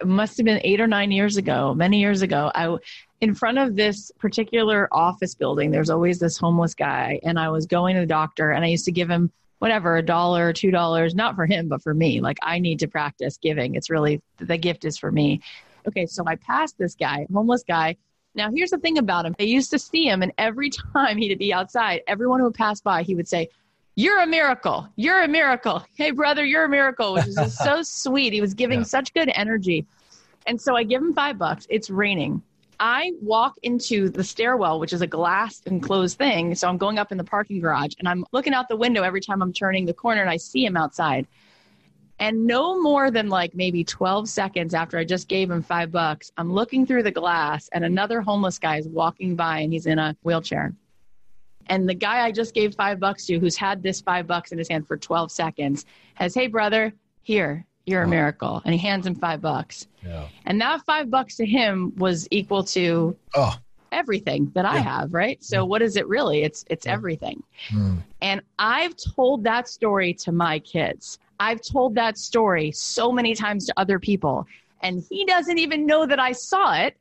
it must have been eight or nine years ago, many years ago, I, in front of this particular office building, there's always this homeless guy, and I was going to the doctor, and I used to give him whatever, a dollar, two dollars, not for him, but for me. Like, I need to practice giving. It's really, the gift is for me. Okay, so I passed this guy, homeless guy. Now, here's the thing about him. They used to see him, and every time he'd be outside, everyone who would pass by, he would say, you're a miracle. You're a miracle. Hey, brother, you're a miracle, which is so sweet. He was giving yeah. such good energy. And so I give him five bucks. It's raining. I walk into the stairwell, which is a glass enclosed thing. So I'm going up in the parking garage, and I'm looking out the window every time I'm turning the corner, and I see him outside. And no more than like maybe twelve seconds after I just gave him five bucks, I'm looking through the glass, and another homeless guy is walking by, and he's in a wheelchair. And the guy I just gave five bucks to, who's had this five bucks in his hand for twelve seconds, has, hey, brother, here, you're a miracle. And he hands him five bucks. Yeah. And that five bucks to him was equal to oh. everything that yeah. I have, right? So yeah. what is it really? It's it's yeah. everything. Mm. And I've told that story to my kids. I've told that story so many times to other people. And he doesn't even know that I saw it.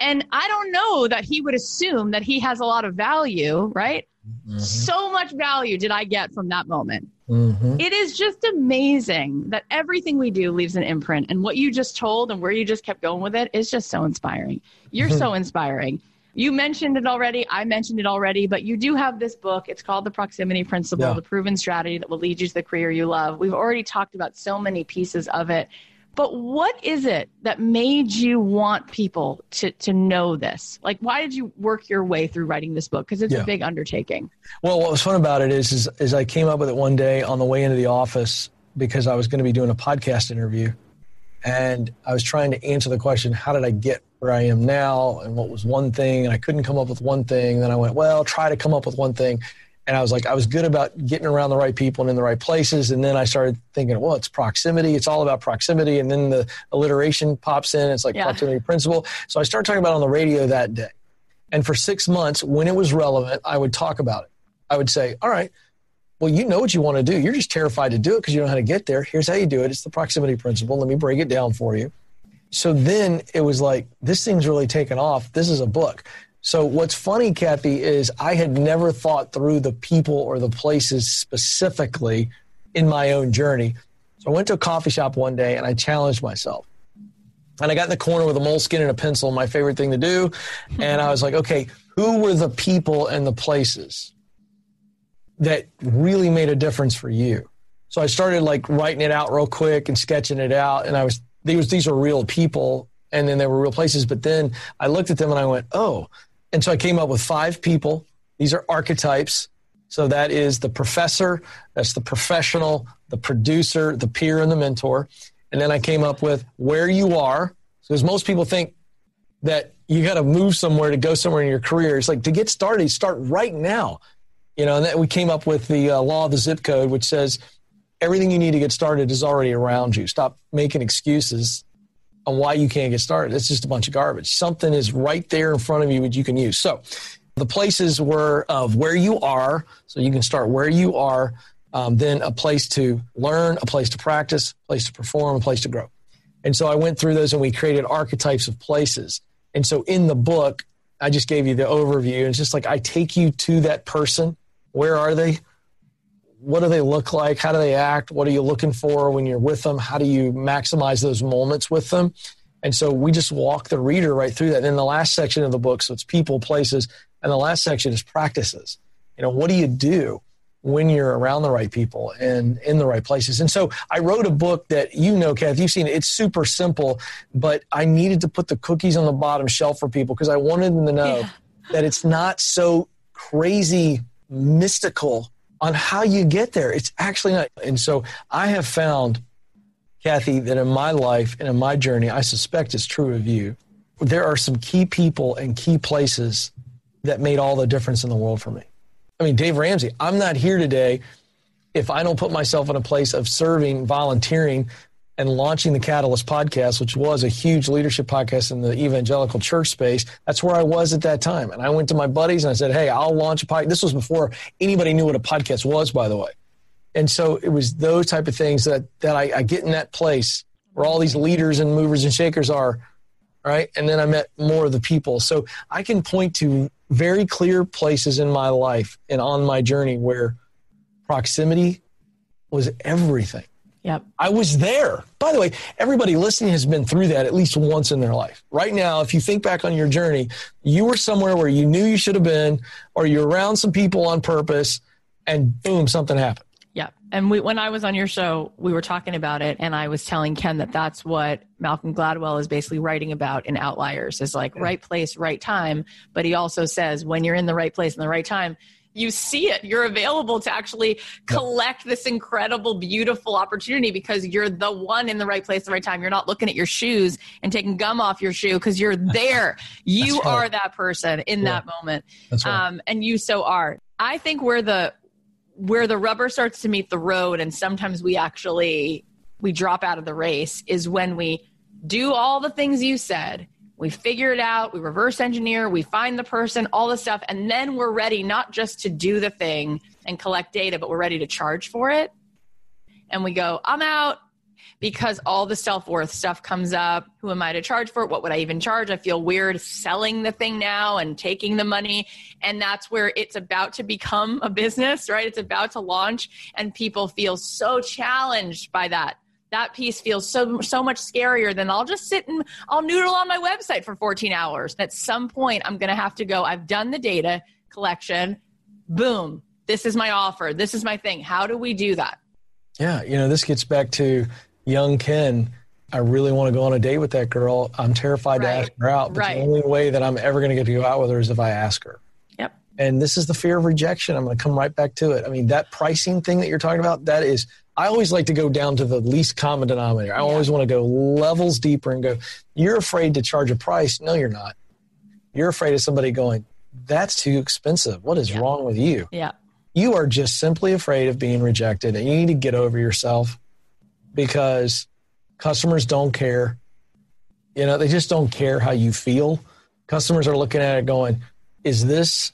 And I don't know that he would assume that he has a lot of value, right? Mm-hmm. So much value did I get from that moment. Mm-hmm. It is just amazing that everything we do leaves an imprint. And what you just told and where you just kept going with it is just so inspiring. You're mm-hmm. so inspiring. You mentioned it already. I mentioned it already, but you do have this book. It's called The Proximity Principle, yeah. The proven strategy that will lead you to the career you love. We've already talked about so many pieces of it, but what is it that made you want people to, to know this? Like, why did you work your way through writing this book? Because it's yeah. a big undertaking. Well, what was fun about it is, is, is I came up with it one day on the way into the office because I was going to be doing a podcast interview. And I was trying to answer the question, how did I get where I am now? And what was one thing? And I couldn't come up with one thing. Then I went, well, try to come up with one thing. And I was like, I was good about getting around the right people and in the right places. And then I started thinking, well, it's proximity. It's all about proximity. And then the alliteration pops in. It's like yeah. proximity principle. So I started talking about it on the radio that day. And for six months, when it was relevant, I would talk about it. I would say, all right, well, you know what you want to do. You're just terrified to do it because you don't know how to get there. Here's how you do it. It's the proximity principle. Let me break it down for you. So then it was like, this thing's really taken off. This is a book. So what's funny, Kathy, is I had never thought through the people or the places specifically in my own journey. So I went to a coffee shop one day and I challenged myself. And I got in the corner with a moleskin and a pencil, my favorite thing to do. And I was like, okay, who were the people and the places that really made a difference for you? So I started like writing it out real quick and sketching it out. And I was, these, these are real people. And then there were real places, but then I looked at them and I went, oh. And so I came up with five people. These are archetypes. So that is the professor, that's the professional, the producer, the peer, and the mentor. And then I came up with where you are. Because most people think that you got to move somewhere to go somewhere in your career. It's like, to get started, start right now. You know, and that we came up with the uh, law of the zip code, which says everything you need to get started is already around you. Stop making excuses on why you can't get started. It's just a bunch of garbage. Something is right there in front of you that you can use. So the places were of where you are. So you can start where you are, um, then a place to learn, a place to practice, a place to perform, a place to grow. And so I went through those and we created archetypes of places. And so in the book, I just gave you the overview. And it's just like, I take you to that person. Where are they? What do they look like? How do they act? What are you looking for when you're with them? How do you maximize those moments with them? And so we just walk the reader right through that. And then the last section of the book, so it's people, places, and the last section is practices. You know, what do you do when you're around the right people and in the right places? And so I wrote a book that, you know, Kath, you've seen it. It's super simple, but I needed to put the cookies on the bottom shelf for people because I wanted them to know yeah. that it's not so crazy mystical on how you get there. It's actually not. And so I have found, Kathy, that in my life and in my journey, I suspect it's true of you, there are some key people and key places that made all the difference in the world for me. I mean, Dave Ramsey, I'm not here today if I don't put myself in a place of serving, volunteering, and launching the Catalyst podcast, which was a huge leadership podcast in the evangelical church space. That's where I was at that time. And I went to my buddies and I said, hey, I'll launch a podcast. This was before anybody knew what a podcast was, by the way. And so it was those type of things that, that I, I get in that place where all these leaders and movers and shakers are, right? And then I met more of the people. So I can point to very clear places in my life and on my journey where proximity was everything. Yep. I was there. By the way, everybody listening has been through that at least once in their life. Right now, if you think back on your journey, you were somewhere where you knew you should have been, or you're around some people on purpose, and boom, something happened. Yeah. And we, when I was on your show, we were talking about it, and I was telling Ken that that's what Malcolm Gladwell is basically writing about in Outliers, is like right place, right time. But he also says when you're in the right place and the right time, you see it. You're available to actually collect this incredible, beautiful opportunity because you're the one in the right place at the right time. You're not looking at your shoes and taking gum off your shoe because you're there. You right. are that person in yeah. that moment. That's right. Um, and you so are. I think where the where the rubber starts to meet the road, and sometimes we actually we drop out of the race, is when we do all the things you said. We figure it out, we reverse engineer, we find the person, all this stuff, and then we're ready not just to do the thing and collect data, but we're ready to charge for it. And we go, I'm out, because all the self-worth stuff comes up. Who am I to charge for it? What would I even charge? I feel weird selling the thing now and taking the money. And that's where it's about to become a business, right? It's about to launch, and people feel so challenged by that. That piece feels so so much scarier than I'll just sit and I'll noodle on my website for fourteen hours. At some point, I'm going to have to go, I've done the data collection. Boom. This is my offer. This is my thing. How do we do that? Yeah. You know, this gets back to young Ken. I really want to go on a date with that girl. I'm terrified right. to ask her out. But right. the only way that I'm ever going to get to go out with her is if I ask her. Yep. And this is the fear of rejection. I'm going to come right back to it. I mean, that pricing thing that you're talking about, that is, I always like to go down to the least common denominator. I yeah. always want to go levels deeper and go, you're afraid to charge a price. No, you're not. You're afraid of somebody going, that's too expensive. What is yeah. wrong with you? Yeah. You are just simply afraid of being rejected, and you need to get over yourself because customers don't care. You know, they just don't care how you feel. Customers are looking at it going, is this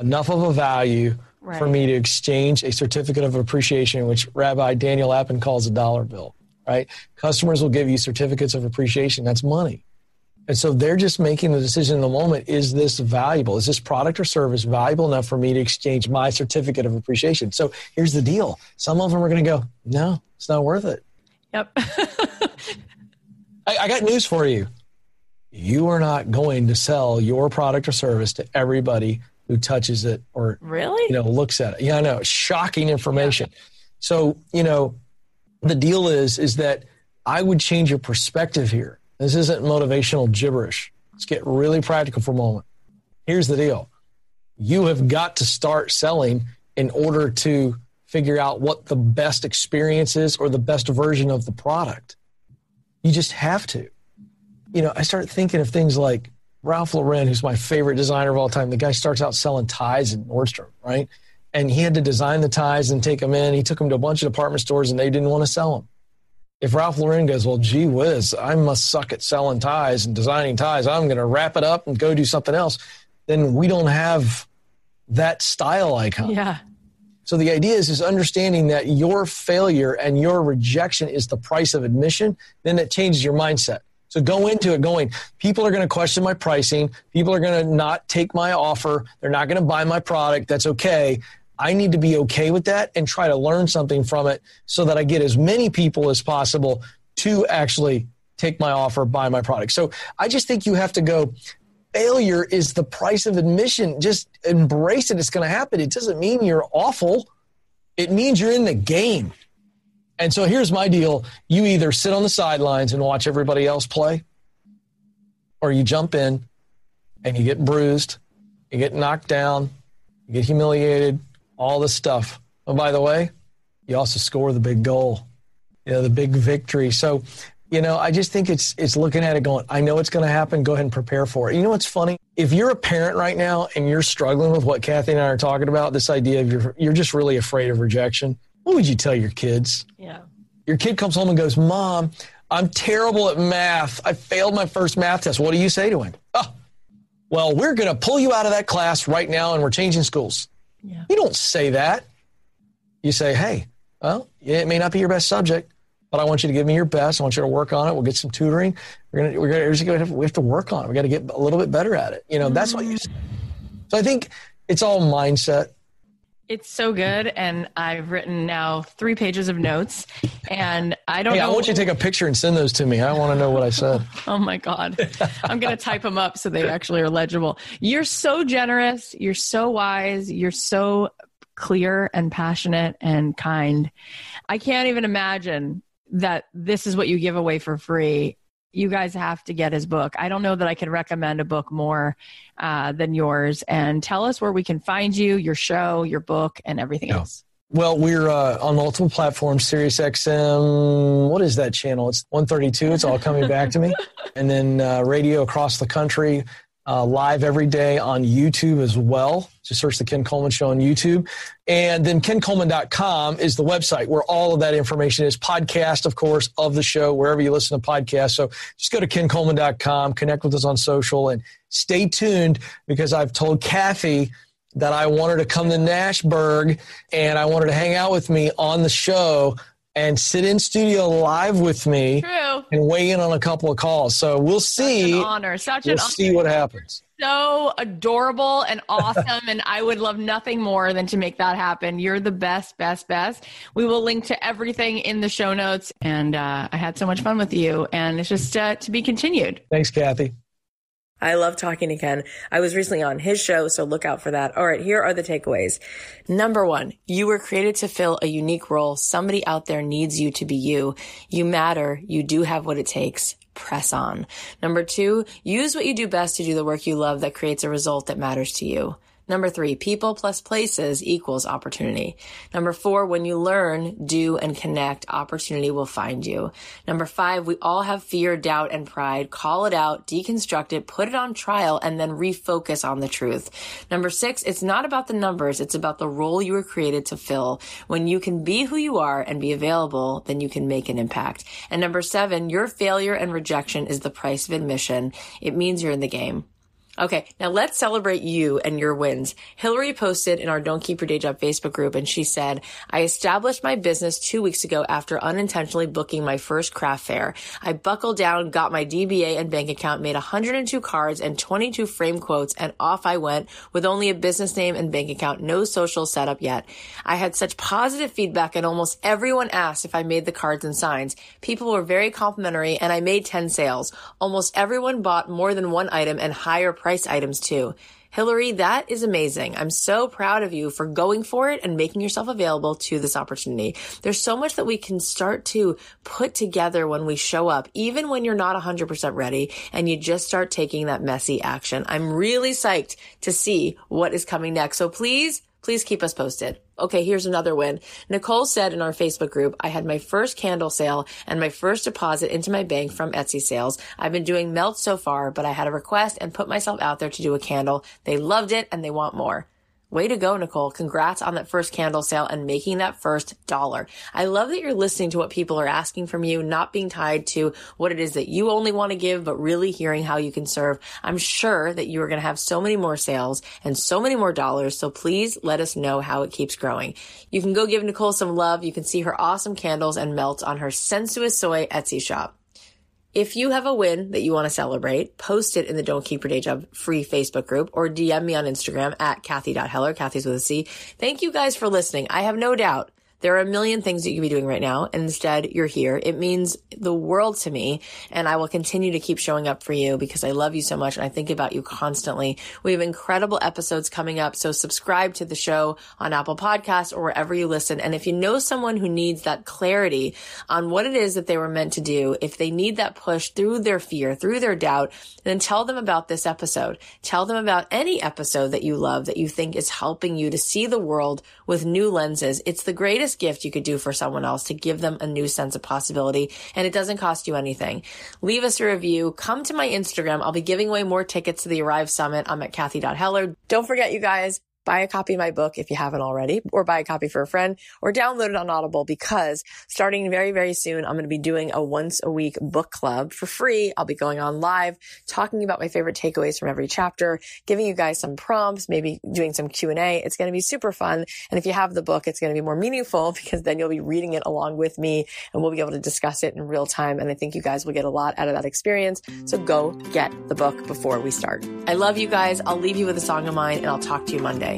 enough of a value Right. for me to exchange a certificate of appreciation, which Rabbi Daniel Appen calls a dollar bill, right? Customers will give you certificates of appreciation. That's money. And so they're just making the decision in the moment, is this valuable? Is this product or service valuable enough for me to exchange my certificate of appreciation? So here's the deal. Some of them are going to go, no, it's not worth it. Yep. I, I got news for you. You are not going to sell your product or service to everybody who touches it or really? you know, looks at it. Yeah, I know. Shocking information. Yeah. So, you know, the deal is, is that I would change your perspective here. This isn't motivational gibberish. Let's get really practical for a moment. Here's the deal. You have got to start selling in order to figure out what the best experience is or the best version of the product. You just have to. You know, I started thinking of things like Ralph Lauren, who's my favorite designer of all time. The guy starts out selling ties in Nordstrom, right? And he had to design the ties and take them in. He took them to a bunch of department stores, and they didn't want to sell them. If Ralph Lauren goes, well, gee whiz, I must suck at selling ties and designing ties. I'm going to wrap it up and go do something else. Then we don't have that style icon. Yeah. So the idea is, is understanding that your failure and your rejection is the price of admission. Then it changes your mindset. So go into it going, people are going to question my pricing. People are going to not take my offer. They're not going to buy my product. That's okay. I need to be okay with that and try to learn something from it so that I get as many people as possible to actually take my offer, buy my product. So I just think you have to go, failure is the price of admission. Just embrace it. It's going to happen. It doesn't mean you're awful. It means you're in the game. And so here's my deal. You either sit on the sidelines and watch everybody else play, or you jump in and you get bruised, you get knocked down, you get humiliated, all this stuff. And by the way, you also score the big goal, you know, the big victory. So, you know, I just think it's it's looking at it going, I know it's going to happen. Go ahead and prepare for it. You know what's funny? If you're a parent right now and you're struggling with what Kathy and I are talking about, this idea of you're, you're just really afraid of rejection, what would you tell your kids? Yeah. Your kid comes home and goes, Mom, I'm terrible at math. I failed my first math test. What do you say to him? Oh, well, we're going to pull you out of that class right now and we're changing schools. Yeah. You don't say that. You say, hey, well, it may not be your best subject, but I want you to give me your best. I want you to work on it. We'll get some tutoring. We're going to, we're going to, we have to work on it. We got to get a little bit better at it. You know, mm-hmm. that's what you say. So I think it's all mindset. It's so good, and I've written now three pages of notes, and I don't hey, know. I want you to take a picture and send those to me. I want to know what I said. Oh, my God. I'm going to type them up so they actually are legible. You're so generous. You're so wise. You're so clear and passionate and kind. I can't even imagine that this is what you give away for free. You guys have to get his book. I don't know that I can recommend a book more uh, than yours. And tell us where we can find you, your show, your book, and everything no. else. Well, we're uh, on multiple platforms, Sirius X M. What is that channel? It's one thirty-two. It's all coming back to me. And then uh, radio across the country, uh, live every day on YouTube as well. Just search The Ken Coleman Show on YouTube. And then Ken Coleman dot com is the website where all of that information is. Podcast, of course, of the show, wherever you listen to podcasts. So just go to Ken Coleman dot com, connect with us on social, and stay tuned because I've told Kathy that I want her to come to Nashburg and I want her to hang out with me on the show and sit in studio live with me True. and weigh in on a couple of calls. So we'll see. Such an honor. Such we'll an honor. We'll see what happens. so adorable and awesome. And I would love nothing more than to make that happen. You're the best, best, best. We will link to everything in the show notes. And uh, I had so much fun with you. And it's just uh, to be continued. Thanks, Kathy. I love talking to Ken. I was recently on his show, so look out for that. All right, here are the takeaways. Number one, you were created to fill a unique role. Somebody out there needs you to be you. You matter. You do have what it takes. Press on. Number two, use what you do best to do the work you love that creates a result that matters to you. Number three, people plus places equals opportunity. Number four, when you learn, do, and connect, opportunity will find you. Number five, we all have fear, doubt, and pride. Call it out, deconstruct it, put it on trial, and then refocus on the truth. Number six, it's not about the numbers. It's about the role you were created to fill. When you can be who you are and be available, then you can make an impact. And number seven, your failure and rejection is the price of admission. It means you're in the game. Okay, now let's celebrate you and your wins. Hillary posted in our Don't Keep Your Day Job Facebook group, and she said, I established my business two weeks ago after unintentionally booking my first craft fair. I buckled down, got my D B A and bank account, made one hundred two cards and twenty-two frame quotes, and off I went with only a business name and bank account, no social setup yet. I had such positive feedback, and almost everyone asked if I made the cards and signs. People were very complimentary, and I made ten sales. Almost everyone bought more than one item and higher prices. Price items too. Hillary, that is amazing. I'm so proud of you for going for it and making yourself available to this opportunity. There's so much that we can start to put together when we show up, even when you're not one hundred percent ready and you just start taking that messy action. I'm really psyched to see what is coming next. So please, please keep us posted. Okay, here's another win. Nicole said in our Facebook group, I had my first candle sale and my first deposit into my bank from Etsy sales. I've been doing melts so far, but I had a request and put myself out there to do a candle. They loved it and they want more. Way to go, Nicole. Congrats on that first candle sale and making that first dollar. I love that you're listening to what people are asking from you, not being tied to what it is that you only want to give, but really hearing how you can serve. I'm sure that you are going to have so many more sales and so many more dollars. So please let us know how it keeps growing. You can go give Nicole some love. You can see her awesome candles and melts on her Sensuous Soy Etsy shop. If you have a win that you want to celebrate, post it in the Don't Keep Your Day Job free Facebook group or D M me on Instagram at Kathy dot Heller. Kathy's with a C. Thank you guys for listening. I have no doubt there are a million things that you could be doing right now, and instead you're here. It means the world to me, and I will continue to keep showing up for you because I love you so much and I think about you constantly. We have incredible episodes coming up, so subscribe to the show on Apple Podcasts or wherever you listen. And if you know someone who needs that clarity on what it is that they were meant to do, if they need that push through their fear, through their doubt, then tell them about this episode. Tell them about any episode that you love that you think is helping you to see the world with new lenses. It's the greatest gift you could do for someone else to give them a new sense of possibility, and it doesn't cost you anything. Leave us a review. Come to my Instagram. I'll be giving away more tickets to the Arrive Summit. I'm at Kathy dot Heller. Don't forget, you guys, buy a copy of my book if you haven't already, or buy a copy for a friend, or download it on Audible, because starting very, very soon, I'm going to be doing a once a week book club for free. I'll be going on live, talking about my favorite takeaways from every chapter, giving you guys some prompts, maybe doing some Q and A. It's going to be super fun. And if you have the book, it's going to be more meaningful because then you'll be reading it along with me and we'll be able to discuss it in real time. And I think you guys will get a lot out of that experience. So go get the book before we start. I love you guys. I'll leave you with a song of mine and I'll talk to you Monday.